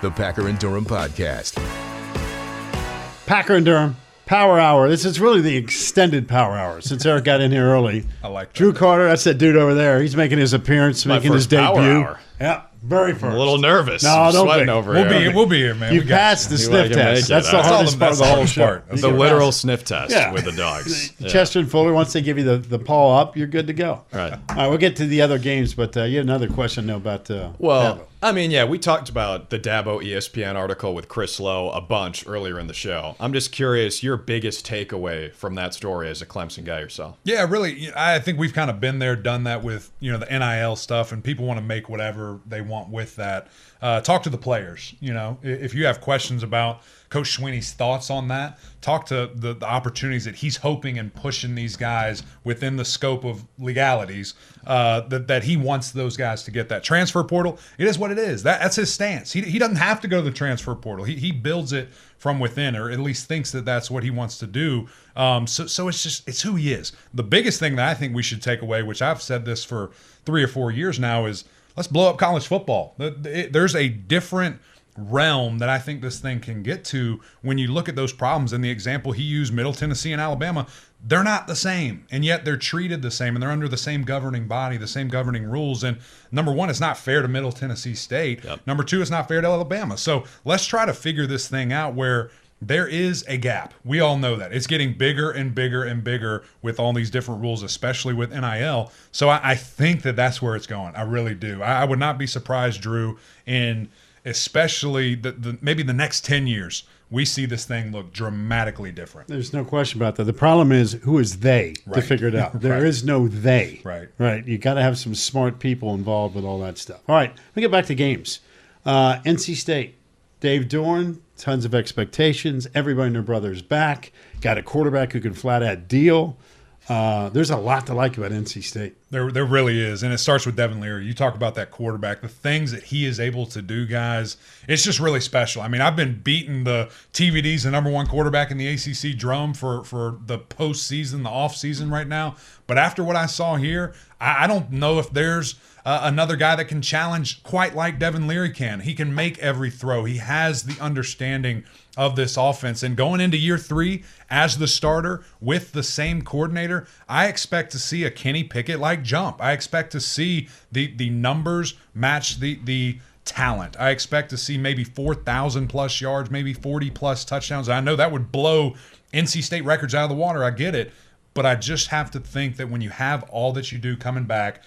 the Packer and Durham podcast. Packer and Durham Power Hour. This is really the extended Power Hour since Eric got in here early. I like that. Drew Carter, that's that dude over there. He's making his appearance, making his debut. Power Hour. Yeah. Very first. I'm a little nervous. No, I'm sweating over here. We'll be here, man. You passed the sniff test. That's the hardest part of the whole part. The literal sniff test with the dogs. Chester and Fuller, once they give you the paw up, you're good to go. All right. All right, we'll get to the other games, but you had another question, though, about Dabo. I mean, yeah, we talked about the Dabo ESPN article with Chris Lowe a bunch earlier in the show. I'm just curious, your biggest takeaway from that story as a Clemson guy yourself? Yeah, really, I think we've kind of been there, done that with the NIL stuff, and people want to make whatever they want with that. Talk to the players. If you have questions about Coach Swinney's thoughts on that, talk to the opportunities that he's hoping and pushing these guys within the scope of legalities that he wants those guys to get. That transfer portal, it is what it is. That's his stance. He doesn't have to go to the transfer portal. He builds it from within, or at least thinks that that's what he wants to do. So it's who he is. The biggest thing that I think we should take away, which I've said this for 3 or 4 years now, is let's blow up college football. There's a different realm that I think this thing can get to when you look at those problems. And the example he used, Middle Tennessee and Alabama, they're not the same, and yet they're treated the same, and they're under the same governing body, the same governing rules. And number one, it's not fair to Middle Tennessee State. Yep. Number two, it's not fair to Alabama. So let's try to figure this thing out where there is a gap. We all know that. It's getting bigger and bigger and bigger with all these different rules, especially with NIL. So I think that that's where it's going. I really do. I would not be surprised, Drew, in especially maybe the next 10 years, we see this thing look dramatically different. There's no question about that. The problem is, who is they to figure it out? There is no they. Right. You got to have some smart people involved with all that stuff. All right, let me get back to games. NC State, Dave Doeren, tons of expectations. Everybody and their brother's back. Got a quarterback who can flat-out deal. There's a lot to like about NC State. There really is, and it starts with Devin Leary. You talk about that quarterback, the things that he is able to do, guys. It's just really special. I mean, I've been beating the TVDs, the number one quarterback in the ACC drum for the postseason, the offseason right now. But after what I saw here, I don't know if there's another guy that can challenge quite like Devin Leary can. He can make every throw. He has the understanding of this offense. And going into year three as the starter with the same coordinator, I expect to see a Kenny Pickett-like jump. I expect to see the numbers match the talent. I expect to see maybe 4,000-plus yards, maybe 40-plus touchdowns. I know that would blow NC State records out of the water. I get it. But I just have to think that when you have all that you do coming back,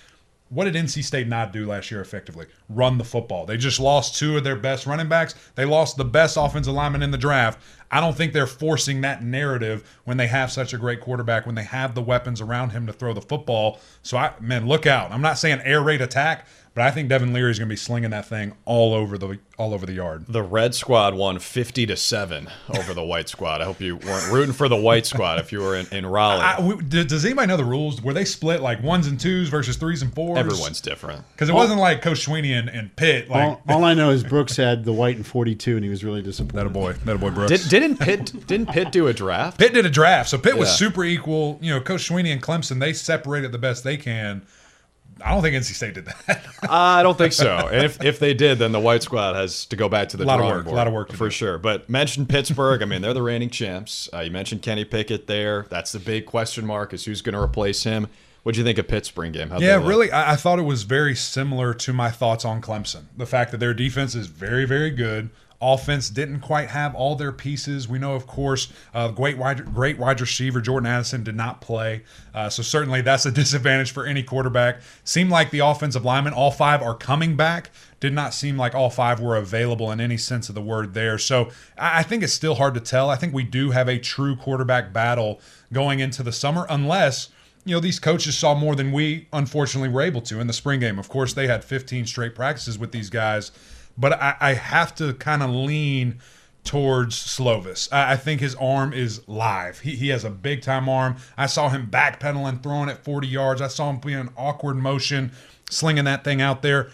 what did NC State not do last year effectively? Run the football. They just lost two of their best running backs. They lost the best offensive lineman in the draft. I don't think they're forcing that narrative when they have such a great quarterback, when they have the weapons around him to throw the football. So, look out. I'm not saying air raid attack, but I think Devin Leary is going to be slinging that thing all over the yard. The red squad won 50-7 over the white squad. I hope you weren't rooting for the white squad if you were in Raleigh. Does anybody know the rules? Were they split like 1s and 2s versus 3s and 4s? Everyone's different. Because it wasn't like Coach Swinney and Pitt. Like, all I know is Brooks had the white in 42, and he was really disappointed. That a boy, Brooks. Didn't Pitt do a draft? Pitt did a draft, so Pitt was super equal. Coach Swinney and Clemson, they separated the best they can. I don't think NC State did that. I don't think so. And if they did, then the white squad has to go back to the drawing board. A lot of work. For sure. But mention Pittsburgh. I mean, they're the reigning champs. You mentioned Kenny Pickett there. That's the big question mark, is who's going to replace him. What do you think of Pitt's spring game? How'd they look? Really, I thought it was very similar to my thoughts on Clemson. The fact that their defense is very, very good. Offense didn't quite have all their pieces. We know, of course, great wide receiver Jordan Addison did not play. So certainly that's a disadvantage for any quarterback. Seemed like the offensive linemen, all 5 are coming back. Did not seem like all 5 were available in any sense of the word there. So I think it's still hard to tell. I think we do have a true quarterback battle going into the summer, unless these coaches saw more than we unfortunately were able to in the spring game. Of course, they had 15 straight practices with these guys. But I have to kind of lean towards Slovis. I think his arm is live. He has a big-time arm. I saw him backpedaling, throwing at 40 yards. I saw him being in awkward motion, slinging that thing out there.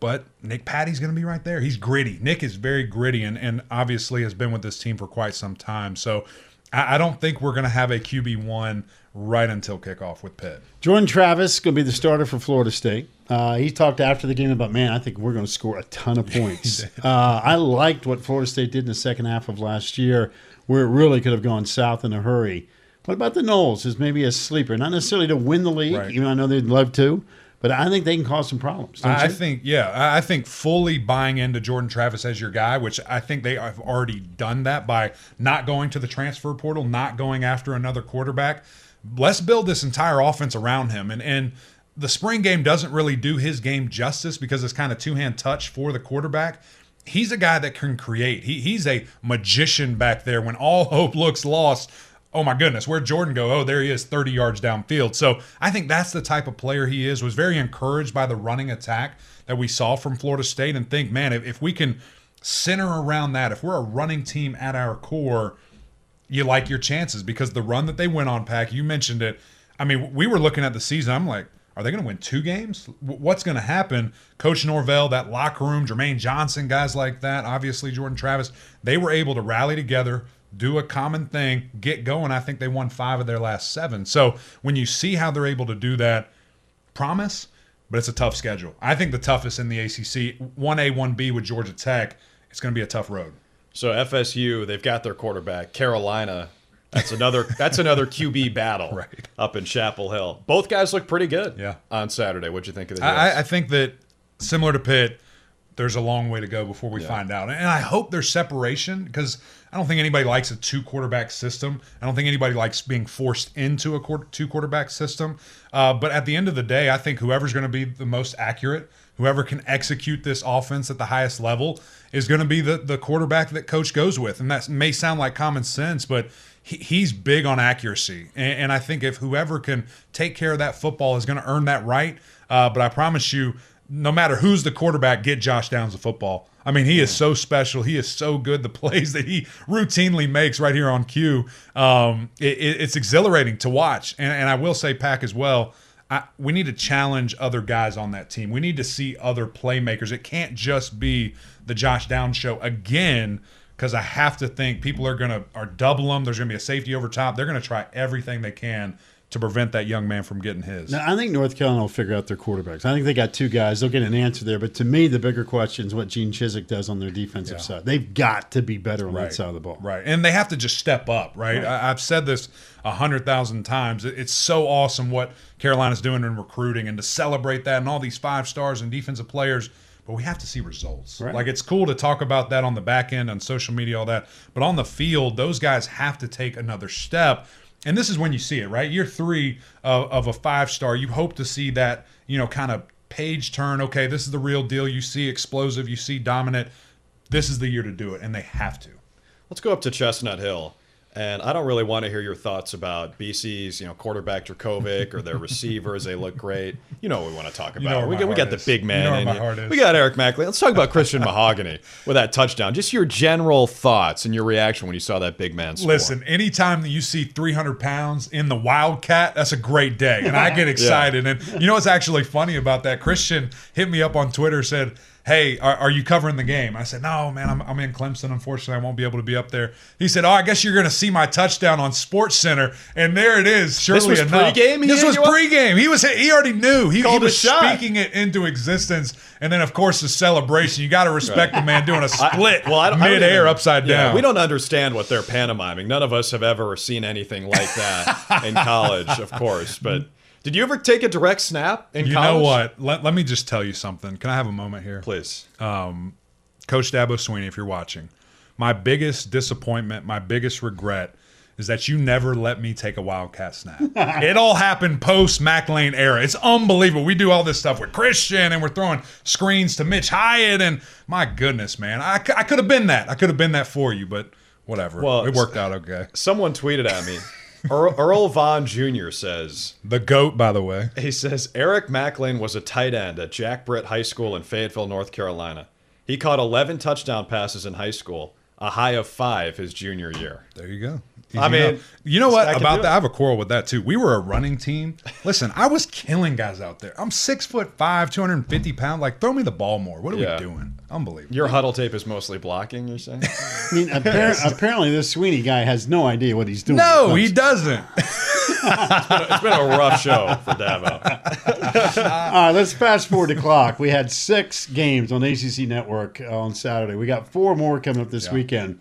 But Nick Patty's going to be right there. He's gritty. Nick is very gritty and obviously has been with this team for quite some time. So I don't think we're going to have a QB1 right until kickoff with Pitt. Jordan Travis is going to be the starter for Florida State. He talked after the game about, man, I think we're going to score a ton of points. I liked what Florida State did in the second half of last year, where it really could have gone south in a hurry. What about the Noles as maybe a sleeper? Not necessarily to win the league, right, even though I know they'd love to, but I think they can cause some problems, don't you? I think fully buying into Jordan Travis as your guy, which I think they have already done that by not going to the transfer portal, not going after another quarterback. Let's build this entire offense around him. And the spring game doesn't really do his game justice because it's kind of two-hand touch for the quarterback. He's a guy that can create. He's a magician back there. When all hope looks lost, oh my goodness, where'd Jordan go? Oh, there he is, 30 yards downfield. So I think that's the type of player he is. Was very encouraged by the running attack that we saw from Florida State and think, man, if we can center around that, if we're a running team at our core, you like your chances, because the run that they went on, Pack, you mentioned it. I mean, we were looking at the season. I'm like, are they going to win two games? What's going to happen? Coach Norvell, that locker room, Jermaine Johnson, guys like that, obviously Jordan Travis, they were able to rally together, do a common thing, get going. I think they won 5 of their last 7. So when you see how they're able to do that, promise, but it's a tough schedule. I think the toughest in the ACC, 1A, 1B with Georgia Tech, it's going to be a tough road. So FSU, they've got their quarterback. Carolina, That's another QB battle right up in Chapel Hill. Both guys look pretty good on Saturday. What'd you think of the games? I think that, similar to Pitt, there's a long way to go before we find out. And I hope there's separation, because I don't think anybody likes a two-quarterback system. I don't think anybody likes being forced into a two-quarterback system. But at the end of the day, I think whoever's going to be the most accurate, whoever can execute this offense at the highest level, is going to be the quarterback that coach goes with. And that may sound like common sense, but he's big on accuracy. And I think if whoever can take care of that football is going to earn that right. But I promise you, no matter who's the quarterback, get Josh Downs the football. I mean, he is so special. He is so good. The plays that he routinely makes right here on cue, it's exhilarating to watch. And I will say, Pack, as well, we need to challenge other guys on that team. We need to see other playmakers. It can't just be the Josh Downs show again, because I have to think people are going to double him. There's going to be a safety over top. They're going to try everything they can to prevent that young man from getting his. Now, I think North Carolina will figure out their quarterbacks. I think they got two guys. They'll get an answer there. But to me, the bigger question is what Gene Chizik does on their defensive side. They've got to be better on that side of the ball. Right. And they have to just step up, right? I've said this 100,000 times. It's so awesome what Carolina's doing in recruiting, and to celebrate that and all these 5 stars and defensive players. But we have to see results. Right. Like, it's cool to talk about that on the back end, on social media, all that. But on the field, those guys have to take another step. And this is when you see it, right? Year 3 of a 5-star, you hope to see that, kind of page turn. Okay, this is the real deal. You see explosive. You see dominant. This is the year to do it, and they have to. Let's go up to Chestnut Hill. And I don't really want to hear your thoughts about BC's, quarterback Dracovic or their receivers. They look great. You know what we want to talk about. We got the big man. We got Eric Mac Lain. Let's talk about Christian Mahogany with that touchdown. Just your general thoughts and your reaction when you saw that big man score. Listen, anytime that you see 300 pounds in the Wildcat, that's a great day. And I get excited. Yeah. And you know what's actually funny about that? Christian hit me up on Twitter, said, hey, are you covering the game? I said, no, man, I'm in Clemson. Unfortunately, I won't be able to be up there. He said, I guess you're going to see my touchdown on SportsCenter. And there it is, surely enough. This was pregame. He already knew. He was speaking it into existence. And then, of course, the celebration. You got to respect the man doing a split midair upside down. We don't understand what they're pantomiming. None of us have ever seen anything like that in college, of course. But did you ever take a direct snap in college? You know what? Let me just tell you something. Can I have a moment here? Please. Coach Dabo Swinney, if you're watching, my biggest disappointment, my biggest regret is that you never let me take a Wildcat snap. It all happened post-Mac Lain era. It's unbelievable. We do all this stuff with Christian, and we're throwing screens to Mitch Hyatt, and my goodness, man. I could have been that. I could have been that for you, but whatever. Well, it worked out okay. Someone tweeted at me. Earl Vaughn Jr. says, the GOAT, by the way. He says, Eric Mac Lain was a tight end at Jack Britt High School in Fayetteville, North Carolina. He caught 11 touchdown passes in high school, a high of 5 his junior year. There you go. I mean, you know what about that? I have a quarrel with that, too. We were a running team. Listen, I was killing guys out there. I'm 6'5", 250 pounds. Like, throw me the ball more. What are we doing? Unbelievable. Your huddle tape is mostly blocking, you're saying? I mean, apparently this Swinney guy has no idea what he's doing. No, he doesn't. It's been a rough show for Dabo. All right, let's fast forward the clock. We had 6 games on the ACC Network on Saturday. We got 4 more coming up this weekend.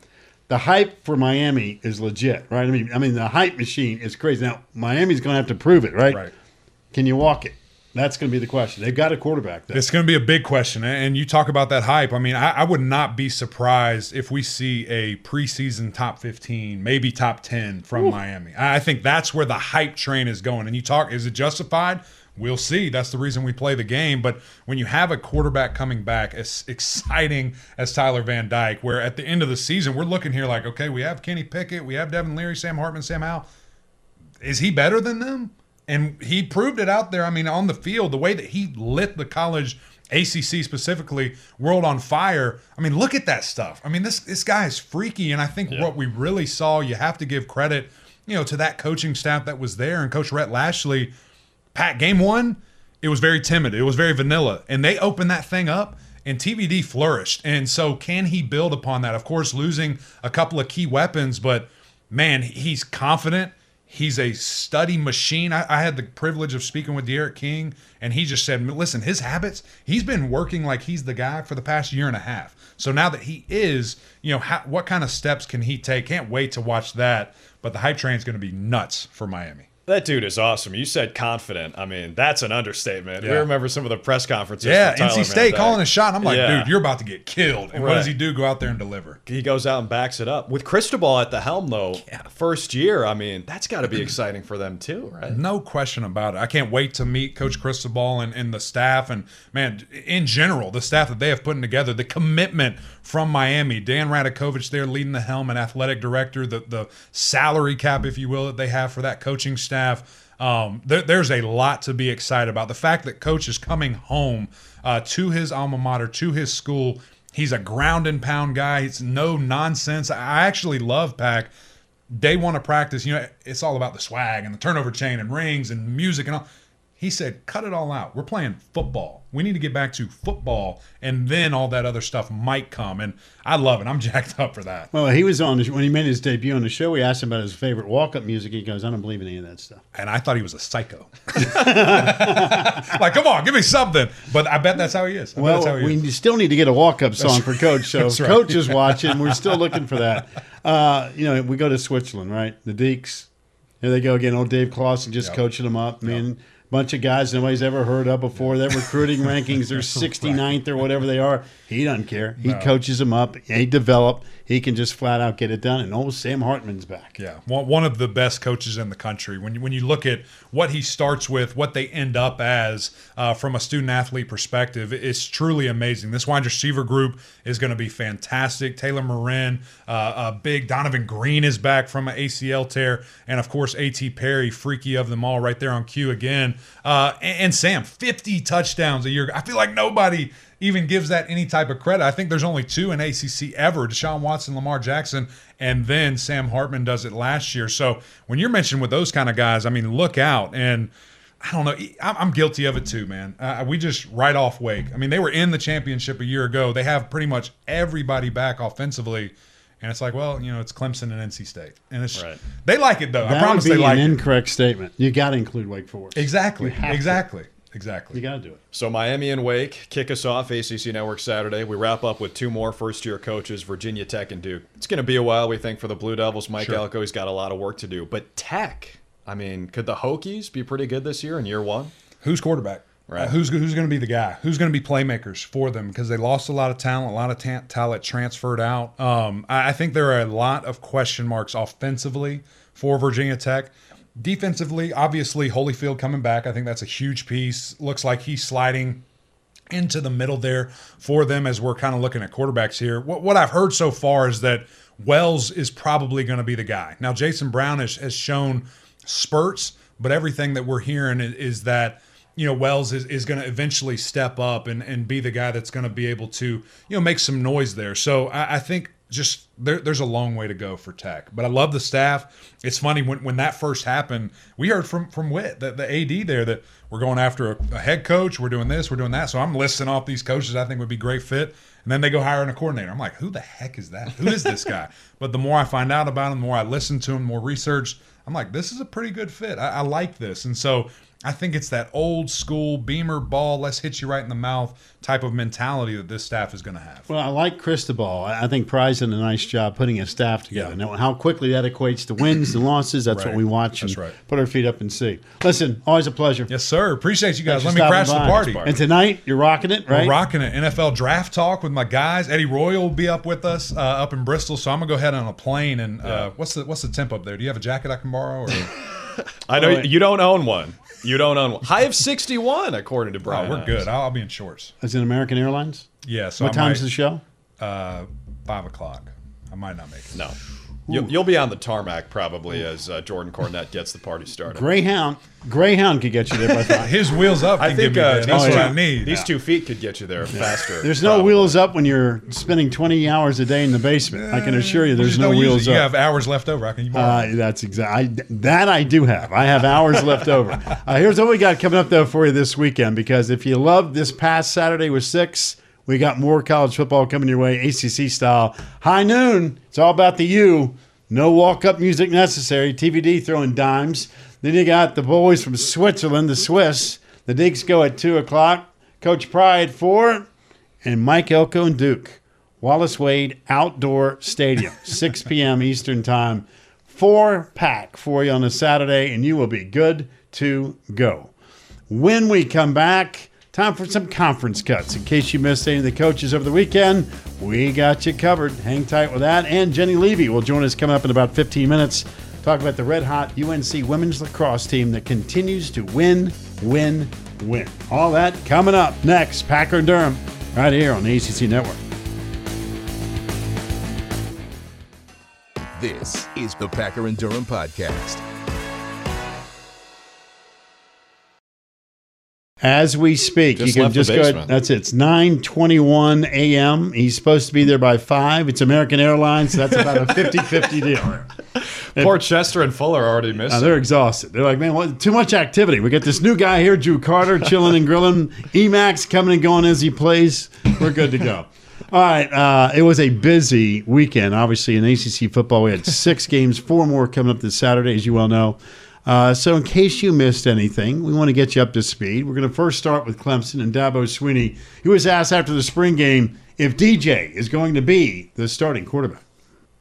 The hype for Miami is legit, right? I mean, the hype machine is crazy. Now, Miami's going to have to prove it, right? Can you walk it? That's going to be the question. They've got a quarterback, though. It's going to be a big question. And you talk about that hype. I mean, I would not be surprised if we see a preseason top 15, maybe top 10 from Miami. I think that's where the hype train is going. And you talk, is it justified? We'll see. That's the reason we play the game. But when you have a quarterback coming back as exciting as Tyler Van Dyke, where at the end of the season, we're looking here like, okay, we have Kenny Pickett, we have Devin Leary, Sam Hartman, Sam Howell. Is he better than them? And he proved it out there. I mean, on the field, the way that he lit the college ACC specifically world on fire. I mean, look at that stuff. I mean, this guy is freaky. And I think what we really saw, you have to give credit, you know, to that coaching staff that was there and Coach Rhett Lashley. Pat, game one, it was very timid. It was very vanilla. And they opened that thing up, and TVD flourished. And so can he build upon that? Of course, losing a couple of key weapons, but, man, he's confident. He's a study machine. I had the privilege of speaking with Derek King, and he just said, listen, his habits, he's been working like he's the guy for the past year and a half. So now that he is, you know, what kind of steps can he take? Can't wait to watch that. But the hype train is going to be nuts for Miami. That dude is awesome. You said confident. I mean, that's an understatement. Yeah. We remember some of the press conferences. Yeah, NC State calling a shot. And I'm like, dude, you're about to get killed. And what does he do? Go out there and deliver. He goes out and backs it up. With Cristobal at the helm, though, first year, I mean, that's got to be exciting for them too, right? No question about it. I can't wait to meet Coach Cristobal and the staff. And, man, in general, the staff that they have put together, the commitment from Miami. Dan Radakovich there leading the helm, an athletic director, the salary cap, if you will, that they have for that coaching staff. There's a lot to be excited about. The fact that Coach is coming home to his alma mater, to his school. He's a ground and pound guy. It's no nonsense. I actually love Pac. Day one of practice, you know, it's all about the swag and the turnover chain and rings and music and all. He said, cut it all out. We're playing football. We need to get back to football, and then all that other stuff might come. And I love it. I'm jacked up for that. Well, he was on when he made his debut on the show, we asked him about his favorite walk-up music. He goes, I don't believe in any of that stuff. And I thought he was a psycho. Like, come on, give me something. But I bet that's how he is. We still need to get a walk-up song for Coach. So if Coach is watching, we're still looking for that. You know, we go to Switzerland, right? The Deeks. Here they go again. Old Dave Clawson just coaching them up. Man. Bunch of guys nobody's ever heard of before. Their recruiting rankings are 69th or whatever they are. He doesn't care. He coaches them up. They develop. He can just flat out get it done. And old Sam Hartman's back. Yeah, one of the best coaches in the country. When you look at what he starts with, what they end up as from a student-athlete perspective, it's truly amazing. This wide receiver group is going to be fantastic. Taylor Morin, big Donovan Green is back from an ACL tear. And, of course, A.T. Perry, freaky of them all right there on cue again. And Sam, 50 touchdowns a year. I feel like nobody even gives that any type of credit. I think there's only 2 in ACC ever, Deshaun Watson, Lamar Jackson, and then Sam Hartman does it last year. So when you're mentioned with those kind of guys, I mean, look out. And I don't know, I'm guilty of it too, man. We just write off Wake. I mean, they were in the championship a year ago. They have pretty much everybody back offensively. And it's like, well, you know, it's Clemson and NC State. And it's they like it, though. I promise they like it. That would be an incorrect statement. You got to include Wake Forest. Exactly. You got to do it. So Miami and Wake kick us off ACC Network Saturday. We wrap up with 2 more first-year coaches, Virginia Tech and Duke. It's going to be a while, we think, for the Blue Devils. Mike Elko, he's got a lot of work to do. But Tech, I mean, could the Hokies be pretty good this year in year one? Who's quarterback? Right. Who's going to be the guy? Who's going to be playmakers for them? Because they lost a lot of talent. A lot of talent transferred out. I think there are a lot of question marks offensively for Virginia Tech. Defensively, obviously, Holyfield coming back. I think that's a huge piece. Looks like he's sliding into the middle there for them as we're kind of looking at quarterbacks here. What I've heard so far is that Wells is probably going to be the guy. Now, Jason Brown has shown spurts, but everything that we're hearing is that, you know, Wells is going to eventually step up and be the guy that's going to be able to, you know, make some noise there. So I think just there's a long way to go for Tech. But I love the staff. It's funny, when that first happened, we heard from Witt, the AD there, that we're going after a head coach, we're doing this, we're doing that. So I'm listing off these coaches I think would be great fit. And then they go hiring a coordinator. I'm like, who the heck is that? Who is this guy? But the more I find out about him, the more I listen to him, the more research, I'm like, this is a pretty good fit. I like this. And so I think it's that old school Beamer ball, let's hit you right in the mouth type of mentality that this staff is going to have. Well, I like Cristobal. I think Pry's done a nice job putting his staff together. Yeah. Now, how quickly that equates to wins and losses, that's right. What we watch. That's right. Put our feet up and see. Listen, always a pleasure. Yes, sir. Appreciate you guys. Let me crash the party. And tonight, you're rocking it, right? We're rocking it. NFL Draft Talk with my guys. Eddie Royal will be up with us up in Bristol, so I'm going to go ahead on a plane. And what's the temp up there? Do you have a jacket I can borrow? Or? I know you don't own one. You don't own one. High of 61, according to Brian. Oh, we're good. I'll be in shorts. Is it American Airlines? Yeah. So what time's the show? 5 o'clock. I might not make it. No. You'll be on the tarmac probably as Jordan Cornette gets the party started. Greyhound could get you there by time. His wheels up can get me there. That's what I need. These 2 feet could get you there faster. There's no wheels up when you're spending 20 hours a day in the basement. I can assure you there's no wheels up. You have hours left over. I can that's exactly. That I do have. I have hours left over. Here's what we got coming up, though, for you this weekend, because if you loved this past Saturday with 6, we got more college football coming your way, ACC style. High noon, it's all about the U. No walk-up music necessary. TVD throwing dimes. Then you got the boys from Switzerland, the Swiss. The Dukes go at 2 o'clock. Coach Pry at 4. And Mike Elko and Duke. Wallace Wade Outdoor Stadium, 6 p.m. Eastern Time. 4-pack for you on a Saturday, and you will be good to go. When we come back, time for some conference cuts. In case you missed any of the coaches over the weekend, we got you covered. Hang tight with that. And Jenny Levy will join us coming up in about 15 minutes. Talk about the red-hot UNC women's lacrosse team that continues to win, win, win. All that coming up next. Packer and Durham right here on the ACC Network. This is the Packer and Durham Podcast. As we speak, you can just go ahead. That's it. It's 9:21 a.m. He's supposed to be there by 5. It's American Airlines. So that's about a 50-50 deal. Poor Chester and Fuller already missed it. They're exhausted. They're like, man, too much activity. We got this new guy here, Drew Carter, chilling and grilling. Emacs coming and going as he plays. We're good to go. All right, it was a busy weekend, obviously, in ACC football. We had 6 games, 4 more coming up this Saturday, as you well know. So in case you missed anything, we want to get you up to speed. We're going to first start with Clemson and Dabo Swinney. He was asked after the spring game if DJ is going to be the starting quarterback.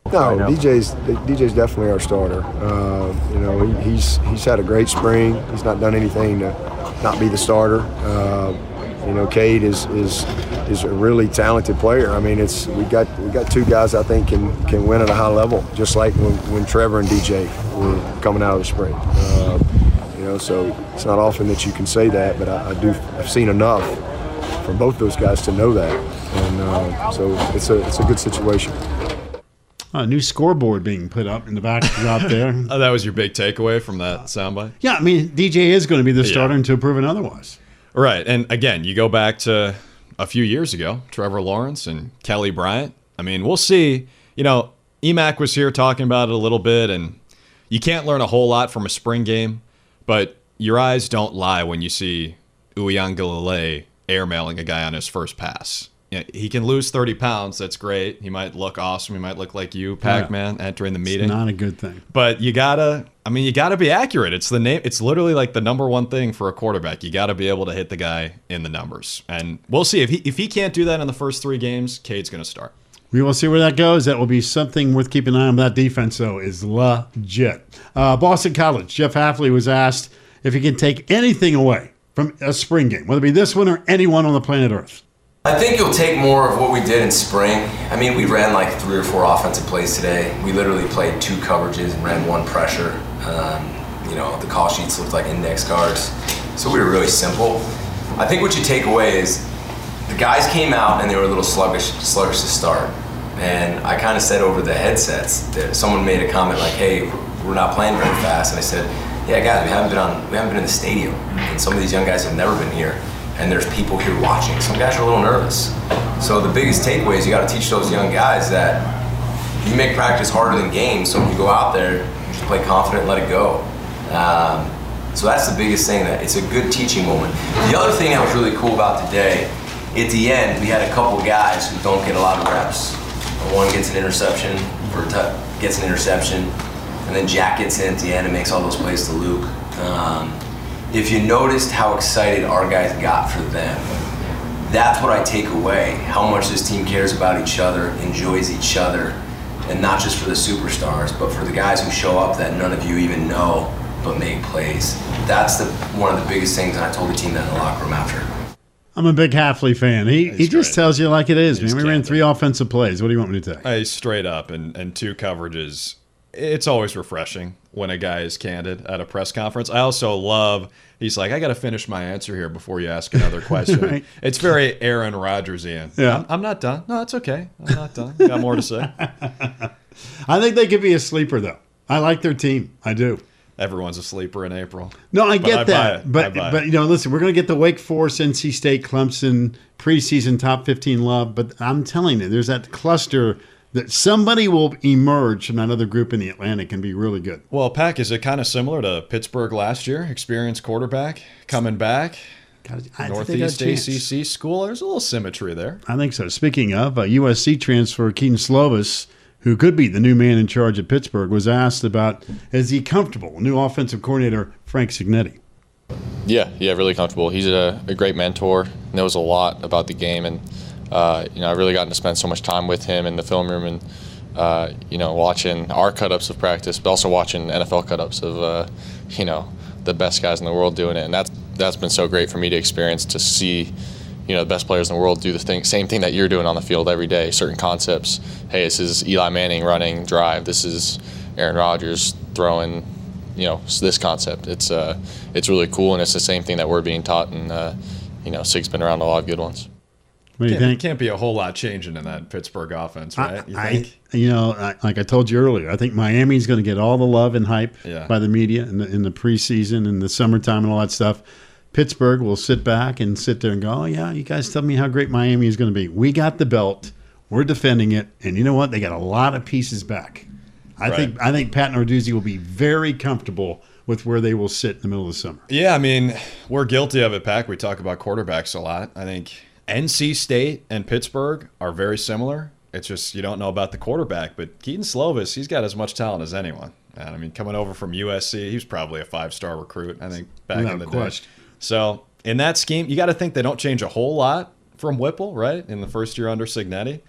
No, DJ's definitely our starter. He's had a great spring. He's not done anything to not be the starter. Cade is a really talented player. I mean, we got 2 guys I think can win at a high level, just like when Trevor and DJ were coming out of the spring. So it's not often that you can say that, but I've seen enough from both those guys to know that, and so it's a good situation. A new scoreboard being put up in the backdrop there. Oh, that was your big takeaway from that soundbite? Yeah, I mean, DJ is going to be the starter until proven otherwise. Right, and again, you go back to a few years ago, Trevor Lawrence and Kelly Bryant. I mean, we'll see. EMAC was here talking about it a little bit, and you can't learn a whole lot from a spring game, but your eyes don't lie when you see Uiagalelei airmailing a guy on his first pass. Yeah, he can lose 30 pounds. That's great. He might look awesome. He might look like you, Pac-Man, entering the meeting. It's not a good thing. But you gotta be accurate. It's the name. It's literally like the number one thing for a quarterback. You gotta be able to hit the guy in the numbers. And we'll see if he can't do that in the first 3 games, Cade's gonna start. We will see where that goes. That will be something worth keeping an eye on. That defense, though, is legit. Boston College. Jeff Hafley was asked if he can take anything away from a spring game, whether it be this one or anyone on the planet Earth. I think you'll take more of what we did in spring. I mean, we ran like 3 or 4 offensive plays today. We literally played 2 coverages and ran 1 pressure. The call sheets looked like index cards. So we were really simple. I think what you take away is the guys came out and they were a little sluggish to start. And I kind of said over the headsets that someone made a comment like, hey, we're not playing very fast. And I said, yeah, guys, we haven't been in the stadium. And some of these young guys have never been here. And there's people here watching. Some guys are a little nervous. So the biggest takeaway is you got to teach those young guys that you make practice harder than games. So when you go out there, you just play confident and let it go. So that's the biggest thing. That it's a good teaching moment. The other thing that was really cool about today at the end, we had a couple guys who don't get a lot of reps. One gets an interception, or gets an interception, and then Jack gets in at the end and makes all those plays to Luke. If you noticed how excited our guys got for them, that's what I take away, how much this team cares about each other, enjoys each other, and not just for the superstars, but for the guys who show up that none of you even know but make plays. That's one of the biggest things, and I told the team that in the locker room after. I'm a big Halfley fan. He just tells you like it is, man. We ran 3 offensive plays. What do you want me to take? Straight up and 2 coverages. It's always refreshing when a guy is candid at a press conference. I also love, he's like, I got to finish my answer here before you ask another question. Right. It's very Aaron Rodgersian. Yeah. I'm not done. No, it's okay. I'm not done. Got more to say. I think they could be a sleeper, though. I like their team. I do. Everyone's a sleeper in April. No, I get that. But you know, listen, we're going to get the Wake Forest, NC State, Clemson preseason top 15 love. But I'm telling you, there's that cluster that somebody will emerge from another group in the Atlantic and be really good. Well, Pac, is it kind of similar to Pittsburgh last year? Experienced quarterback coming back. Northeast ACC school. There's a little symmetry there. I think so. Speaking of, a USC transfer, Keaton Slovis, who could be the new man in charge at Pittsburgh, was asked about, is he comfortable? New offensive coordinator Frank Signetti. Yeah, really comfortable. He's a great mentor, knows a lot about the game, and I've really gotten to spend so much time with him in the film room and watching our cut-ups of practice, but also watching NFL cut-ups of the best guys in the world doing it, and that's been so great for me to experience, to see the best players in the world do the same thing that you're doing on the field every day. Certain concepts. Hey, this is Eli Manning running drive. This is Aaron Rodgers throwing. This concept. It's really cool, and it's the same thing that we're being taught. And Sig's been around a lot of good ones. What do you think? Can't be a whole lot changing in that Pittsburgh offense, right? Like I told you earlier, I think Miami's going to get all the love and hype by the media in the preseason and the summertime and all that stuff. Pittsburgh will sit back and sit there and go, oh, yeah, you guys tell me how great Miami is going to be. We got the belt. We're defending it. And you know what? They got a lot of pieces back. I think Pat Narduzzi will be very comfortable with where they will sit in the middle of the summer. Yeah, I mean, we're guilty of it, Pac. We talk about quarterbacks a lot. I think NC State and Pittsburgh are very similar. It's just you don't know about the quarterback. But Keaton Slovis, he's got as much talent as anyone. And I mean, coming over from USC, he was probably a 5-star recruit, I think, back in the day. So in that scheme, you got to think they don't change a whole lot from Whipple, right? In the first year under Signetti,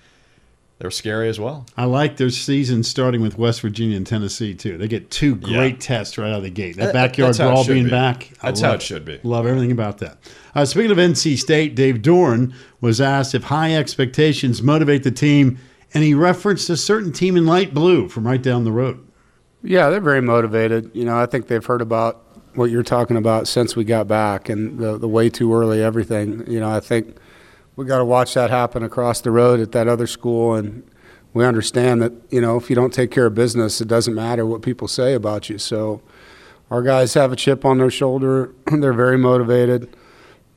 they're scary as well. I like their season starting with West Virginia and Tennessee too. They get 2 great tests right out of the gate. That backyard brawl being back, that's how it should be. Love everything about that. Speaking of NC State, Dave Doeren was asked if high expectations motivate the team, and he referenced a certain team in light blue from right down the road. Yeah, they're very motivated. I think they've heard about what you're talking about since we got back and the way too early everything. I think we got to watch that happen across the road at that other school, and we understand that if you don't take care of business, it doesn't matter what people say about you. So our guys have a chip on their shoulder. They're very motivated.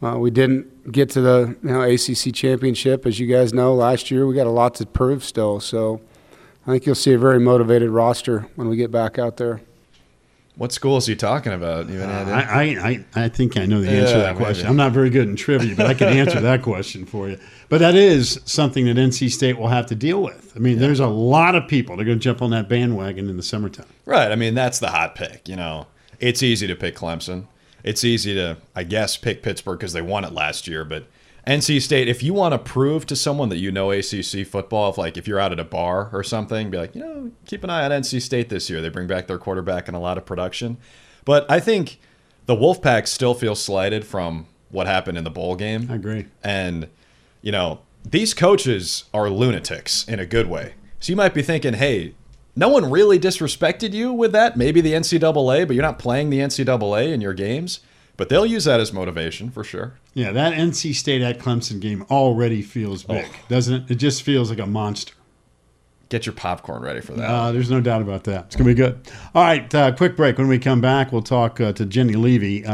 We didn't get to the ACC championship, as you guys know, last year. We got a lot to prove still, so I think you'll see a very motivated roster when we get back out there. What school is he talking about? I think I know the answer to that question. Maybe. I'm not very good in trivia, but I can answer that question for you. But that is something that NC State will have to deal with. I mean, there's a lot of people that are going to jump on that bandwagon in the summertime. Right. I mean, that's the hot pick. It's easy to pick Clemson. It's easy to, I guess, pick Pittsburgh because they won it last year. But NC State, if you want to prove to someone that ACC football, if you're out at a bar or something, be like, keep an eye on NC State this year. They bring back their quarterback and a lot of production. But I think the Wolfpack still feels slighted from what happened in the bowl game. I agree. And, these coaches are lunatics in a good way. So you might be thinking, hey, no one really disrespected you with that. Maybe the NCAA, but you're not playing the NCAA in your games. But they'll use that as motivation for sure. Yeah, that NC State at Clemson game already feels big, doesn't it? It just feels like a monster. Get your popcorn ready for that. There's no doubt about that. It's going to be good. All right, quick break. When we come back, we'll talk to Jenny Levy.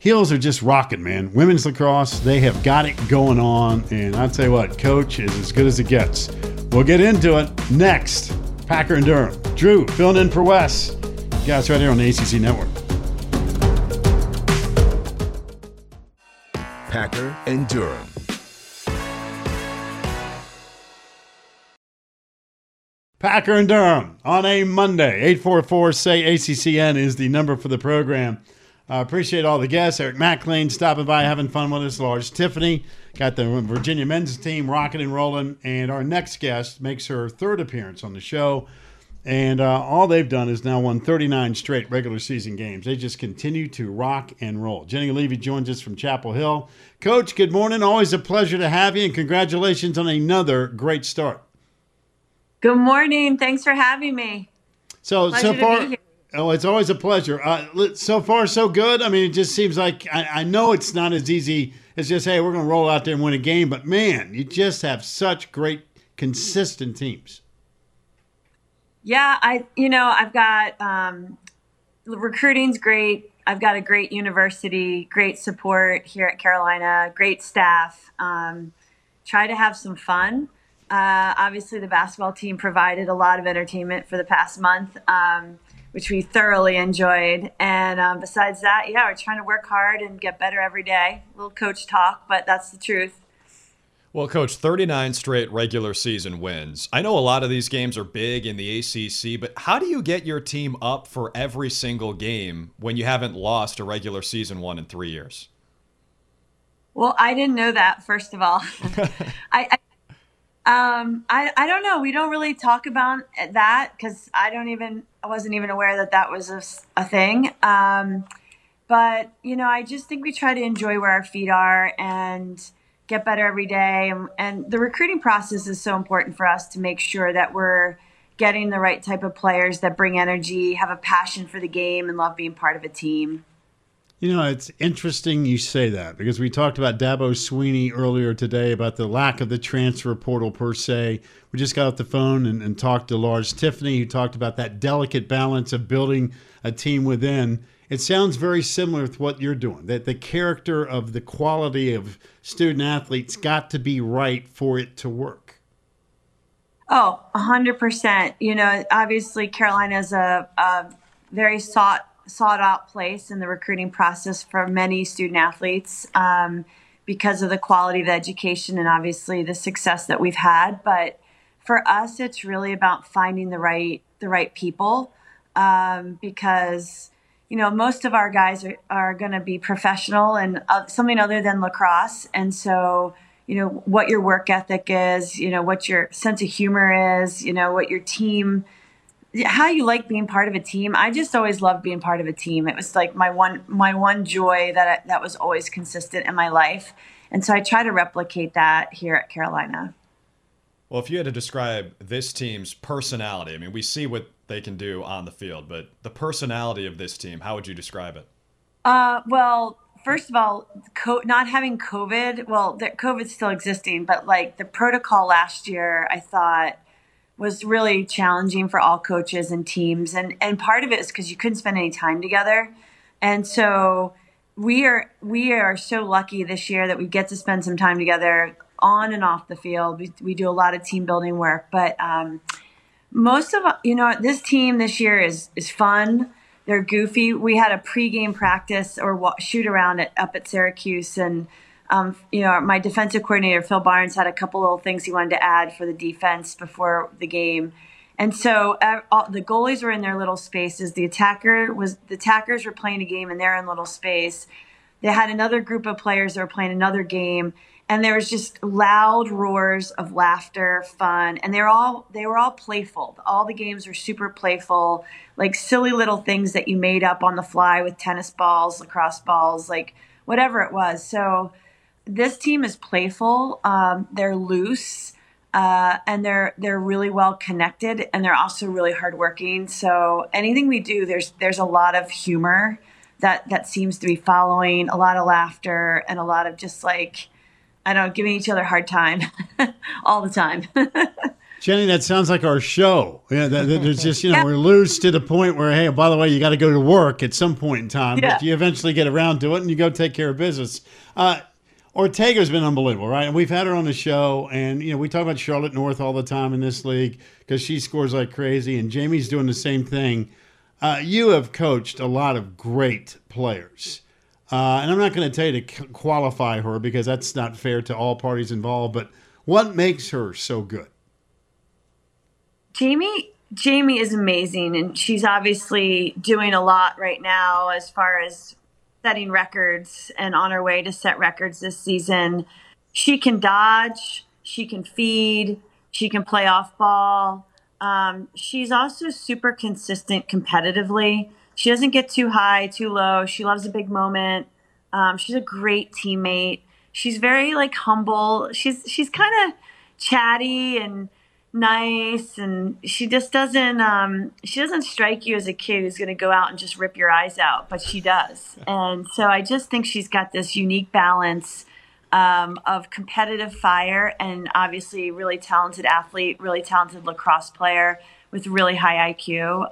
Heels are just rocking, man. Women's lacrosse, they have got it going on. And I'll tell you what, coach is as good as it gets. We'll get into it next. Packer and Durham. Drew, filling in for Wes. You guys right here on the ACC Network. Packer and Durham. Packer and Durham on a Monday. 844-SAY-ACCN is the number for the program. I appreciate all the guests. Eric Mac Lain stopping by, having fun with us. Lars Tiffany got the Virginia men's team rocking and rolling. And our next guest makes her third appearance on the show. And all they've done is now won 39 straight regular season games. They just continue to rock and roll. Jenny Levy joins us from Chapel Hill. Coach, good morning. Always a pleasure to have you, and congratulations on another great start. Good morning. Thanks for having me. So far, oh, it's always a pleasure. So far, so good. I mean, it just seems like I know it's not as easy as just, hey, we're going to roll out there and win a game. But, man, you just have such great, consistent teams. Yeah, I've got recruiting's great. I've got a great university, great support here at Carolina, great staff. Try to have some fun. Obviously, the basketball team provided a lot of entertainment for the past month, which we thoroughly enjoyed. And besides that, yeah, we're trying to work hard and get better every day. A little coach talk, but that's the truth. Well, Coach, 39 straight regular season wins. I know a lot of these games are big in the ACC, but how do you get your team up for every single game when you haven't lost a regular season one in 3 years? Well, I didn't know that, first of all. I don't know. We don't really talk about that because I wasn't even aware that that was a thing. But, I just think we try to enjoy where our feet are and get better every day. And the recruiting process is so important for us to make sure that we're getting the right type of players that bring energy, have a passion for the game, and love being part of a team. It's interesting you say that because we talked about Dabo Swinney earlier today about the lack of the transfer portal per se. We just got off the phone and talked to Lars Tiffany, who talked about that delicate balance of building a team within. It sounds very similar to what you're doing, that the character of the quality of student-athletes got to be right for it to work. Oh, 100%. Obviously Carolina is a very sought-out place in the recruiting process for many student-athletes because of the quality of the education and obviously the success that we've had. But for us, it's really about finding the right people because – most of our guys are going to be professional and something other than lacrosse. And so, what your work ethic is, what your sense of humor is, what your team, how you like being part of a team. I just always loved being part of a team. It was like my one joy that was always consistent in my life. And so I try to replicate that here at Carolina. Well, if you had to describe this team's personality, I mean, we see what they can do on the field, but the personality of this team, how would you describe it? Well, first of all, not having COVID, well, COVID's still existing, but like the protocol last year, I thought was really challenging for all coaches and teams. And part of it is because you couldn't spend any time together. And so we are so lucky this year that we get to spend some time together on and off the field. We do a lot of team building work, but, most of this team this year is fun. They're goofy. We had a pregame practice or shoot around up at Syracuse, and my defensive coordinator Phil Barnes had a couple little things he wanted to add for the defense before the game, and so the goalies were in their little spaces. The attackers were playing a game in their own little space. They had another group of players that were playing another game. And there was just loud roars of laughter, fun, and they were all playful. All the games were super playful, like silly little things that you made up on the fly with tennis balls, lacrosse balls, like whatever it was. So this team is playful. They're loose, and they're really well connected, and they're also really hardworking. So anything we do, there's a lot of humor that seems to be following, a lot of laughter, and a lot of just like, giving each other a hard time all the time. Jenny, that sounds like our show. Yeah, there's just, yeah. We're loose to the point where, hey, by the way, you got to go to work at some point in time. Yeah. But you eventually get around to it and you go take care of business. Ortega's been unbelievable, right? And we've had her on the show, and, we talk about Charlotte North all the time in this league because she scores like crazy, and Jamie's doing the same thing. You have coached a lot of great players. And I'm not going to tell you to qualify her because that's not fair to all parties involved. But what makes her so good? Jamie is amazing, and she's obviously doing a lot right now as far as setting records and on her way to set records this season. She can dodge, she can feed, she can play off ball. She's also super consistent competitively. She doesn't get too high, too low. She loves a big moment. She's a great teammate. She's very like humble. She's kind of chatty and nice, and she doesn't strike you as a kid who's going to go out and just rip your eyes out, but she does. And so I just think she's got this unique balance of competitive fire and obviously really talented athlete, really talented lacrosse player with really high IQ.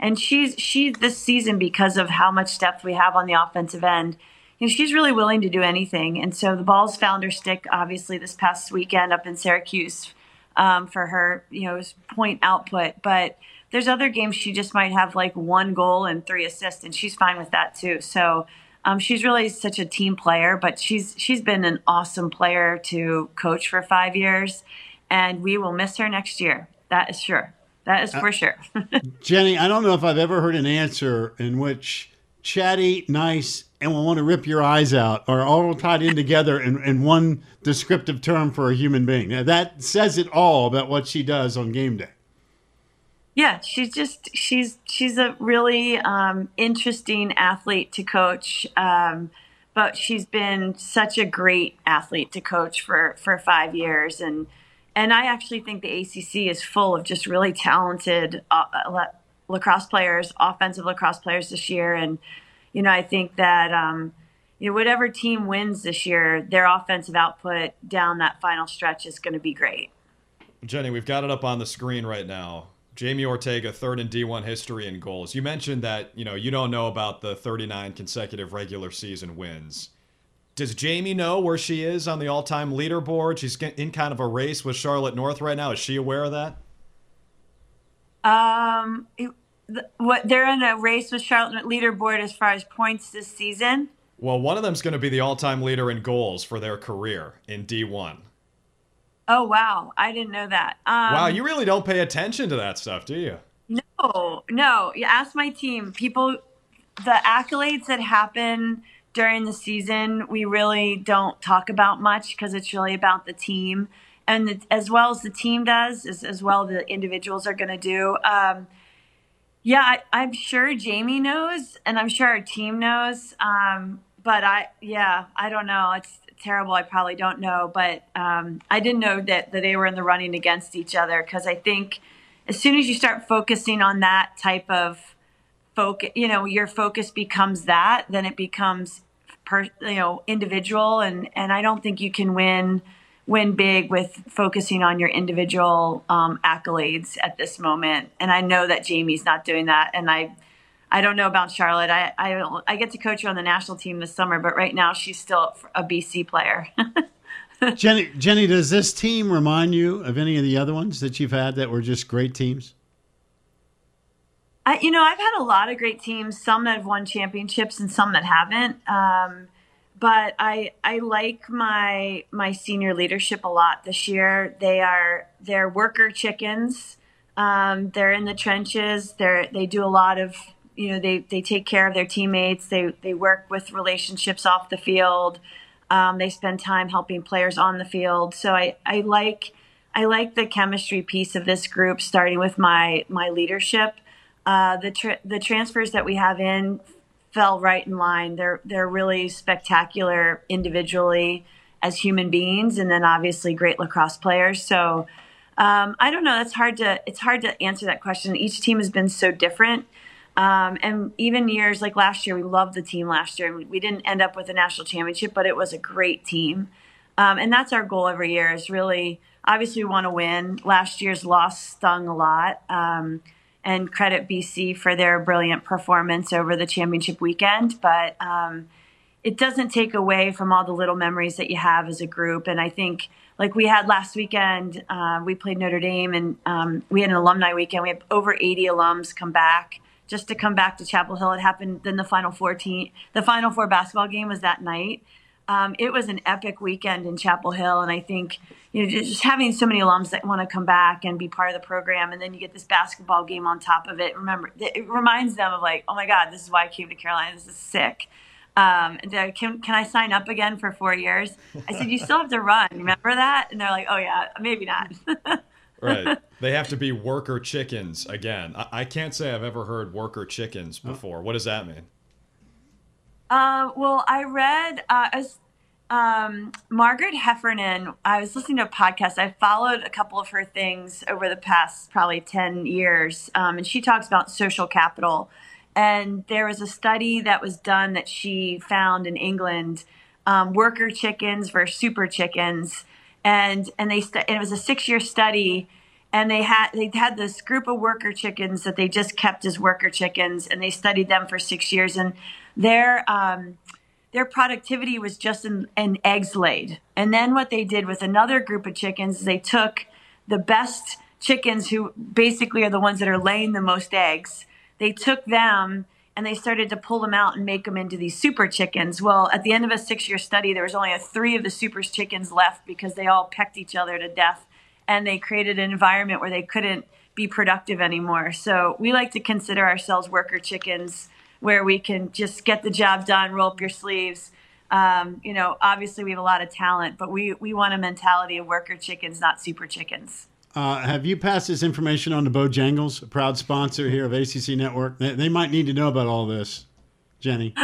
And she this season, because of how much depth we have on the offensive end, you know, she's really willing to do anything. And so the ball's found her stick, obviously, this past weekend up in Syracuse for her, you know, point output. But there's other games she just might have like one goal and 3 assists, and she's fine with that too. So she's really such a team player, but she's been an awesome player to coach for 5 years, and we will miss her next year. That is sure. That is for sure. Jenny, I don't know if I've ever heard an answer in which chatty, nice, and will want to rip your eyes out are all tied in together in one descriptive term for a human being. Now, that says it all about what she does on game day. Yeah, she's a really interesting athlete to coach, but she's been such a great athlete to coach for 5 years, and I actually think the ACC is full of just really talented lacrosse players, offensive lacrosse players this year. And, you know, I think that, you know, whatever team wins this year, their offensive output down that final stretch is going to be great. Jenny, we've got it up on the screen right now. Jamie Ortega, third in D1 history in goals. You mentioned that, you know, you don't know about the 39 consecutive regular season wins. Does Jamie know where she is on the all-time leaderboard? She's in kind of a race with Charlotte North right now. Is she aware of that? They're in a race with Charlotte leaderboard as far as points this season? Well, one of them's going to be the all-time leader in goals for their career in D1. Oh, wow. I didn't know that. Wow, you really don't pay attention to that stuff, do you? No. You ask my team. People, the accolades that happen during the season, we really don't talk about much because it's really about the team. And as well as the team does, as well the individuals are going to do. Yeah, I'm sure Jamie knows, and I'm sure our team knows. But I don't know. It's terrible. I probably don't know. But I didn't know that they were in the running against each other, because I think as soon as you start focusing on that type of focus, you know, your focus becomes that, then it becomes individual, and I don't think you can win big with focusing on your individual accolades at this moment. And I know that Jamie's not doing that, and I don't know about Charlotte. I get to coach her on the national team this summer, but right now she's still a BC player. Jenny, does this team remind you of any of the other ones that you've had that were just great teams? I've had a lot of great teams, some that have won championships and some that haven't. But I like my senior leadership a lot this year. They're worker chickens. They're in the trenches. They do a lot of, you know, they take care of their teammates. They work with relationships off the field. They spend time helping players on the field. So I like the chemistry piece of this group, starting with my leadership. The transfers that we have in fell right in line. They're really spectacular individually as human beings, and then obviously great lacrosse players. So I don't know. It's hard to answer that question. Each team has been so different, and even years like last year, we loved the team last year. We didn't end up with a national championship, but it was a great team, and that's our goal every year. Is really, obviously we want to win. Last year's loss stung a lot. And credit BC for their brilliant performance over the championship weekend. But it doesn't take away from all the little memories that you have as a group. And I think, like we had last weekend, we played Notre Dame, and we had an alumni weekend. We had over 80 alums come back, just to come back to Chapel Hill. It happened then the Final Four basketball game was that night. It was an epic weekend in Chapel Hill, and I think, you know, just having so many alums that want to come back and be part of the program, and then you get this basketball game on top of it. Remember, it reminds them of like, oh my God, this is why I came to Carolina. This is sick. Can I sign up again for 4 years? I said, you still have to run. Remember that? And they're like, oh yeah, maybe not. Right. They have to be worker chickens again. I can't say I've ever heard worker chickens before. What does that mean? Well, I read Margaret Heffernan. I was listening to a podcast. I followed a couple of her things over the past probably 10 years, and she talks about social capital. And there was a study that was done that she found in England, worker chickens versus super chickens, and it was a 6-year study. And they had this group of worker chickens that they just kept as worker chickens, and they studied them for 6 years. And their productivity was just in eggs laid. And then what they did with another group of chickens is they took the best chickens, who basically are the ones that are laying the most eggs. They took them and they started to pull them out and make them into these super chickens. Well, at the end of a 6-year study, there was only 3 of the super chickens left because they all pecked each other to death. And they created an environment where they couldn't be productive anymore. So we like to consider ourselves worker chickens, where we can just get the job done, roll up your sleeves. You know, obviously we have a lot of talent, but we want a mentality of worker chickens, not super chickens. Have you passed this information on to Bojangles, a proud sponsor here of ACC Network? They might need to know about all this, Jenny.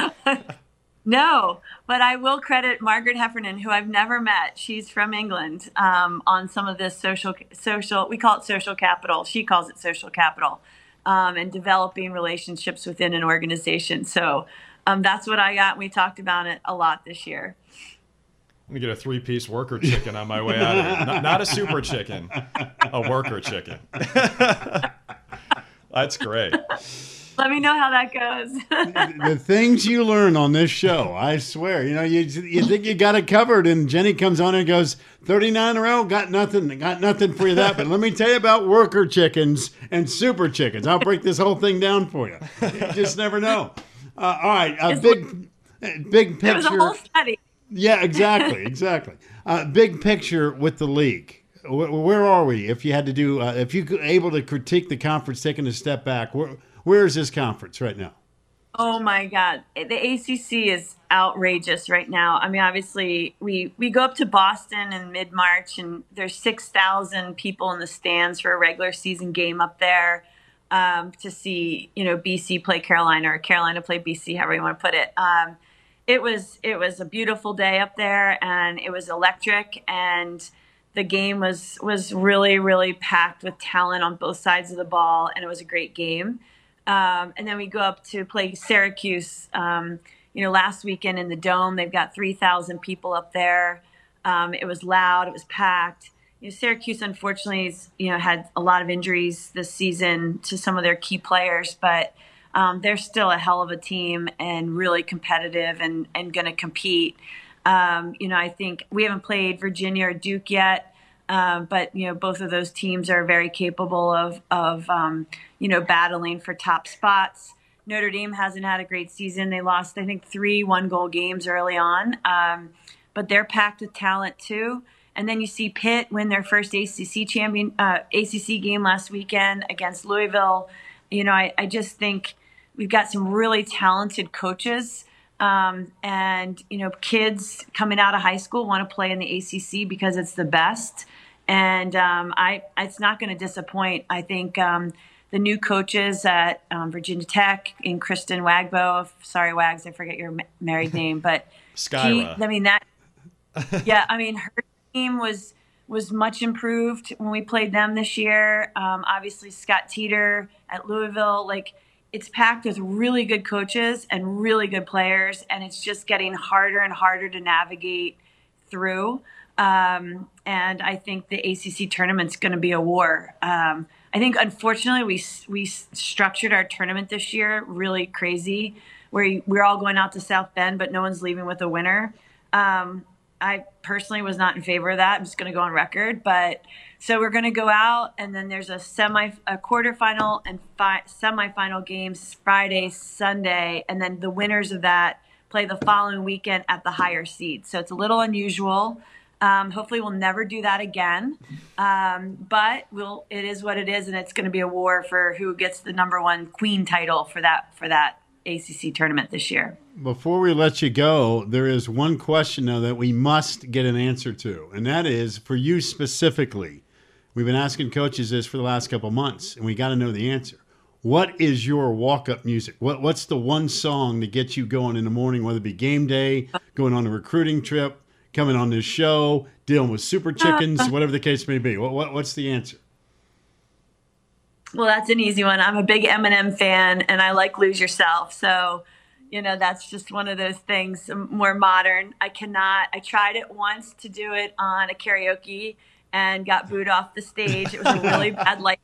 No, but I will credit Margaret Heffernan, who I've never met. She's from England, on some of this social, we call it social capital. She calls it social capital, and developing relationships within an organization. So that's what I got. We talked about it a lot this year. I'm going to get a 3-piece worker chicken on my way out of here. Not a super chicken, a worker chicken. That's great. Let me know how that goes. The things you learn on this show, I swear. You know, you think you got it covered, and Jenny comes on and goes, 39 in a row, got nothing for you that. But let me tell you about worker chickens and super chickens. I'll break this whole thing down for you. You just never know. All right, big picture. It was a whole study. Yeah, exactly. Big picture with the league. Where are we? If you had to do, if you were able to critique the conference, taking a step back, where is this conference right now? Oh, my God. The ACC is outrageous right now. I mean, obviously, we go up to Boston in mid-March, and there's 6,000 people in the stands for a regular season game up there to see, you know, BC play Carolina, or Carolina play BC, however you want to put it. It was a beautiful day up there, and it was electric, and the game was really, really packed with talent on both sides of the ball, and it was a great game. And then we go up to play Syracuse, you know, last weekend in the Dome. They've got 3,000 people up there. It was loud. It was packed. You know, Syracuse, unfortunately, had a lot of injuries this season to some of their key players, but they're still a hell of a team and really competitive and going to compete. You know, I think we haven't played Virginia or Duke yet. But, you know, both of those teams are very capable of you know, battling for top spots. Notre Dame hasn't had a great season. They lost, I think, 3 one-goal games early on. But they're packed with talent, too. And then you see Pitt win their first ACC game last weekend against Louisville. You know, I just think we've got some really talented coaches. And, you know, kids coming out of high school want to play in the ACC because it's the best. And it's not going to disappoint. I think the new coaches at Virginia Tech, in Kristen Wagbo, sorry, Wags, I forget your married name, but Skyra. Her team was much improved when we played them this year. Obviously, Scott Teeter at Louisville, it's packed with really good coaches and really good players, and it's just getting harder and harder to navigate through. And I think the ACC tournament's going to be a war. I think, unfortunately, we structured our tournament this year really crazy, where we're all going out to South Bend, but no one's leaving with a winner. I personally was not in favor of that. I'm just going to go on record. But so we're going to go out, and then there's a quarterfinal and semifinal games Friday, Sunday, and then the winners of that play the following weekend at the higher seed. So it's a little unusual. Hopefully we'll never do that again. But it is what it is, and it's going to be a war for who gets the #1 queen title for that ACC tournament this year. Before we let you go, there is one question, though, that we must get an answer to, and that is for you specifically. We've been asking coaches this for the last couple of months, and we got to know the answer. What is your walk-up music? What's the one song to get you going in the morning, whether it be game day, going on a recruiting trip, coming on this show, dealing with super chickens, whatever the case may be? What's the answer? Well, that's an easy one. I'm a big Eminem fan, and I like Lose Yourself. So, you know, that's just one of those things, more modern. I tried it once to do it on a karaoke and got booed off the stage. It was a really bad light.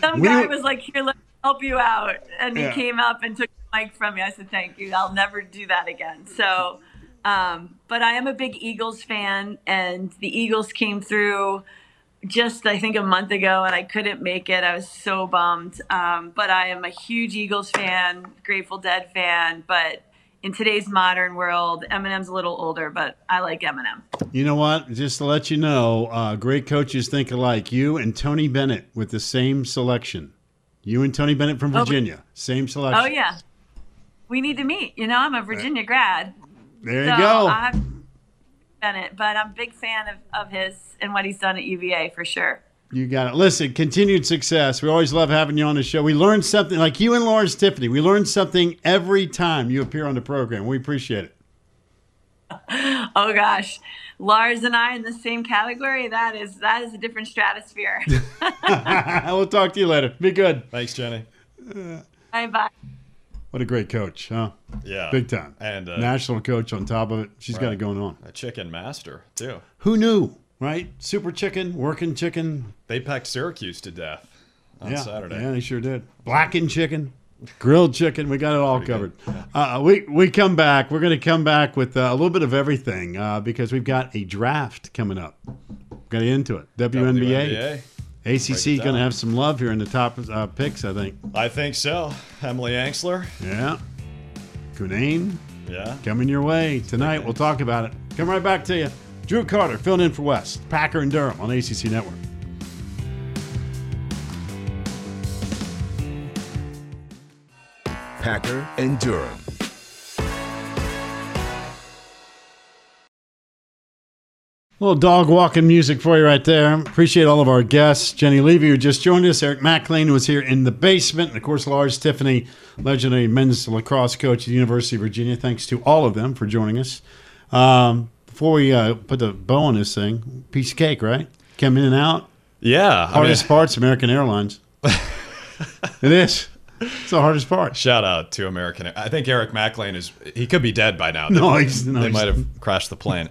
Some guy was like, "Here, let me help you out." And he came up and took the mic from me. I said, "Thank you. I'll never do that again." So, but I am a big Eagles fan, and the Eagles came through just, I think, a month ago, and I couldn't make it. I was so bummed. But I am a huge Eagles fan, Grateful Dead fan, but in today's modern world, Eminem's a little older, but I like Eminem. You know what? Just to let you know, great coaches think alike. You and Tony Bennett with the same selection. You and Tony Bennett from Virginia, same selection. Oh, yeah. We need to meet. You know, I'm a Virginia grad. There you go. I'm Bennett, but I'm a big fan of his and what he's done at UVA for sure. You got it. Listen, continued success. We always love having you on the show. We learned something, like you and Lawrence Tiffany. We learn something every time you appear on the program. We appreciate it. Oh, gosh. Lars and I in the same category? That is a different stratosphere. We'll talk to you later. Be good. Thanks, Jenny. Bye. What a great coach, huh? Yeah. Big time. And national coach on top of it. She's got it going on. A chicken master, too. Who knew? Right? Super chicken, working chicken. They packed Syracuse to death on Saturday. Yeah, they sure did. Blackened chicken, grilled chicken. We got it all covered. Yeah. We come back. We're going to come back with a little bit of everything because we've got a draft coming up. Got to into it. WNBA. ACC going to have some love here in the top picks, I think. I think so. Emily Anxler. Yeah. Kunane. Yeah. Coming your way tonight. We'll talk about it. Come right back to you. Drew Carter filling in for Wes, Packer and Durham on ACC Network. Packer and Durham. A little dog walking music for you right there. Appreciate all of our guests. Jenny Levy, who just joined us. Eric Mac Lain, who was here in the basement. And, of course, Lars Tiffany, legendary men's lacrosse coach at the University of Virginia. Thanks to all of them for joining us. Before we put the bow on this thing, piece of cake, right? Come in and out. Yeah. Hardest part's American Airlines. It is. It's the hardest part. Shout out to American. I think Eric Mac Lain he could be dead by now. They might have crashed the plane.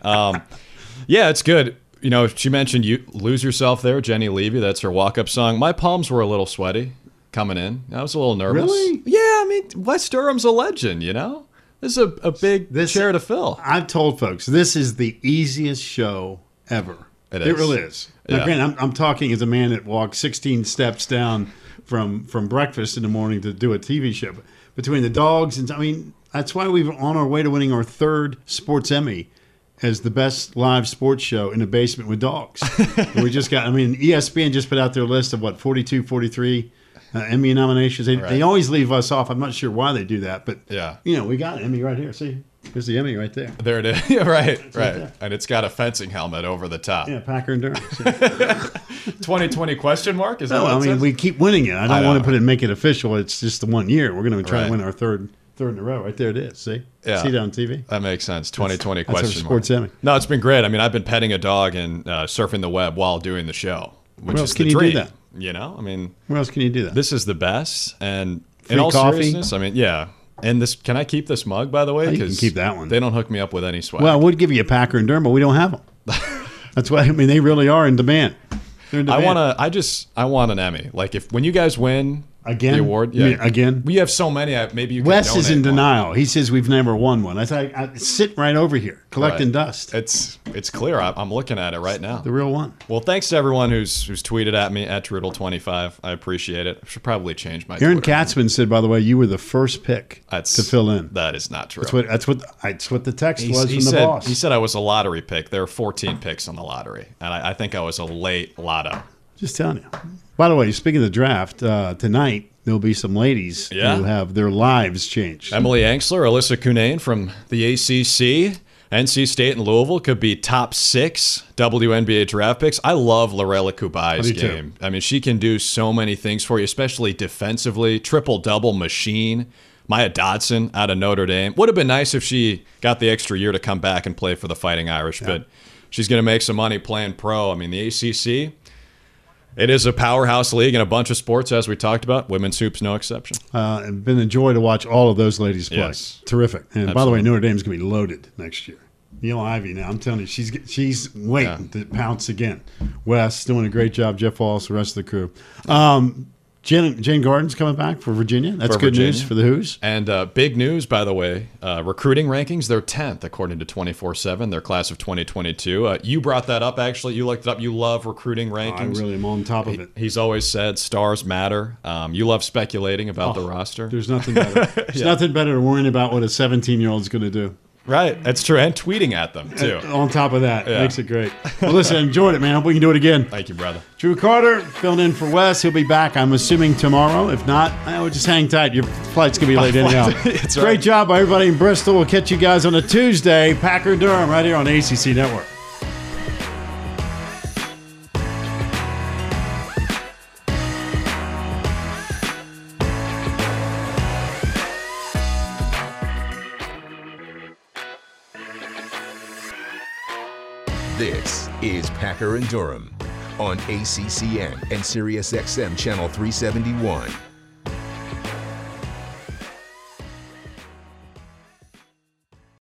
Yeah, it's good. You know, she mentioned you Lose Yourself there, Jenny Levy. That's her walk-up song. My palms were a little sweaty coming in. I was a little nervous. Really? Yeah, I mean, Wes Durham's a legend, you know? This is a big chair to fill. I've told folks, this is the easiest show ever. It really is. Yeah. Now, granted, I'm talking as a man that walked 16 steps down from breakfast in the morning to do a TV show. But between the dogs, and I mean, that's why we're on our way to winning our third Sports Emmy as the best live sports show in the basement with dogs. We just got, I mean, ESPN just put out their list of, 42, 43 Emmy nominations. They always leave us off. I'm not sure why they do that, but you know, we got an Emmy right here. See, here's the Emmy right there. There it is. Yeah, right. And it's got a fencing helmet over the top. Yeah, Packer and Durham. 2020 question mark? Is that what it says? We keep winning it. I don't want to make it official. It's just the one year. We're going to try to win our third in a row. Right there it is. See? Yeah. See that on TV? That makes sense. 2020 question mark. Sports Emmy. No, it's been great. I mean, I've been petting a dog and surfing the web while doing the show, which is the dream. Where else can you do that? You know, I mean, where else can you do that? This is the best, and free in all seriousness, I mean, yeah. And this, can I keep this mug, by the way? You can keep that one. They don't hook me up with any swag. Well, I would give you a Packer and Durham, but we don't have them. That's why. I mean, they really are in demand. I want an Emmy. Like, if when you guys win, Again? The award? Yeah. Again? We have so many. Maybe you can Wes is in denial. One. He says we've never won one. I thought I sit right over here collecting dust. It's clear. I'm looking at it right now. The real one. Well, thanks to everyone who's tweeted at me at Riddle25. I appreciate it. I should probably change my Aaron Twitter Katzman name. Said, by the way, you were the first pick to fill in. That is not true. That's what the text was from the boss. He said I was a lottery pick. There are 14 picks on the lottery, and I think I was a late lotto. Just telling you. By the way, speaking of the draft, tonight there'll be some ladies who have their lives changed. Emily Anxler, Alyssa Cunane from the ACC, NC State, and Louisville could be top 6 WNBA draft picks. I love Lorella Kubay's game. Too. I mean, she can do so many things for you, especially defensively. Triple-double machine. Maya Dodson out of Notre Dame. Would have been nice if she got the extra year to come back and play for the Fighting Irish, but she's going to make some money playing pro. I mean, the ACC... It is a powerhouse league in a bunch of sports, as we talked about. Women's hoops, no exception. It's been a joy to watch all of those ladies play. Yes. Terrific. And Absolutely. By the way, Notre Dame's going to be loaded next year. Neil Ivey now, I'm telling you, she's waiting to pounce again. Wes doing a great job. Jeff Wallace, the rest of the crew. Jane Gordon's coming back for Virginia. That's good news for the Hoos. And big news, by the way, recruiting rankings, they're 10th, according to 24/7, their class of 2022. You brought that up, actually. You looked it up. You love recruiting rankings. I really am on top of it. He's always said stars matter. You love speculating about the roster. There's nothing better. There's nothing better than worrying about what a 17-year-old's going to do. Right, that's true, and tweeting at them, too. And on top of that, makes it great. Well, listen, I enjoyed it, man. I hope we can do it again. Thank you, brother. Drew Carter filled in for Wes. He'll be back, I'm assuming, tomorrow. If not, I would just hang tight. Your flight's going to be late anyhow. Great job by everybody in Bristol. We'll catch you guys on a Tuesday. Packer Durham right here on ACC Network. This is Packer and Durham on ACCN and SiriusXM Channel 371.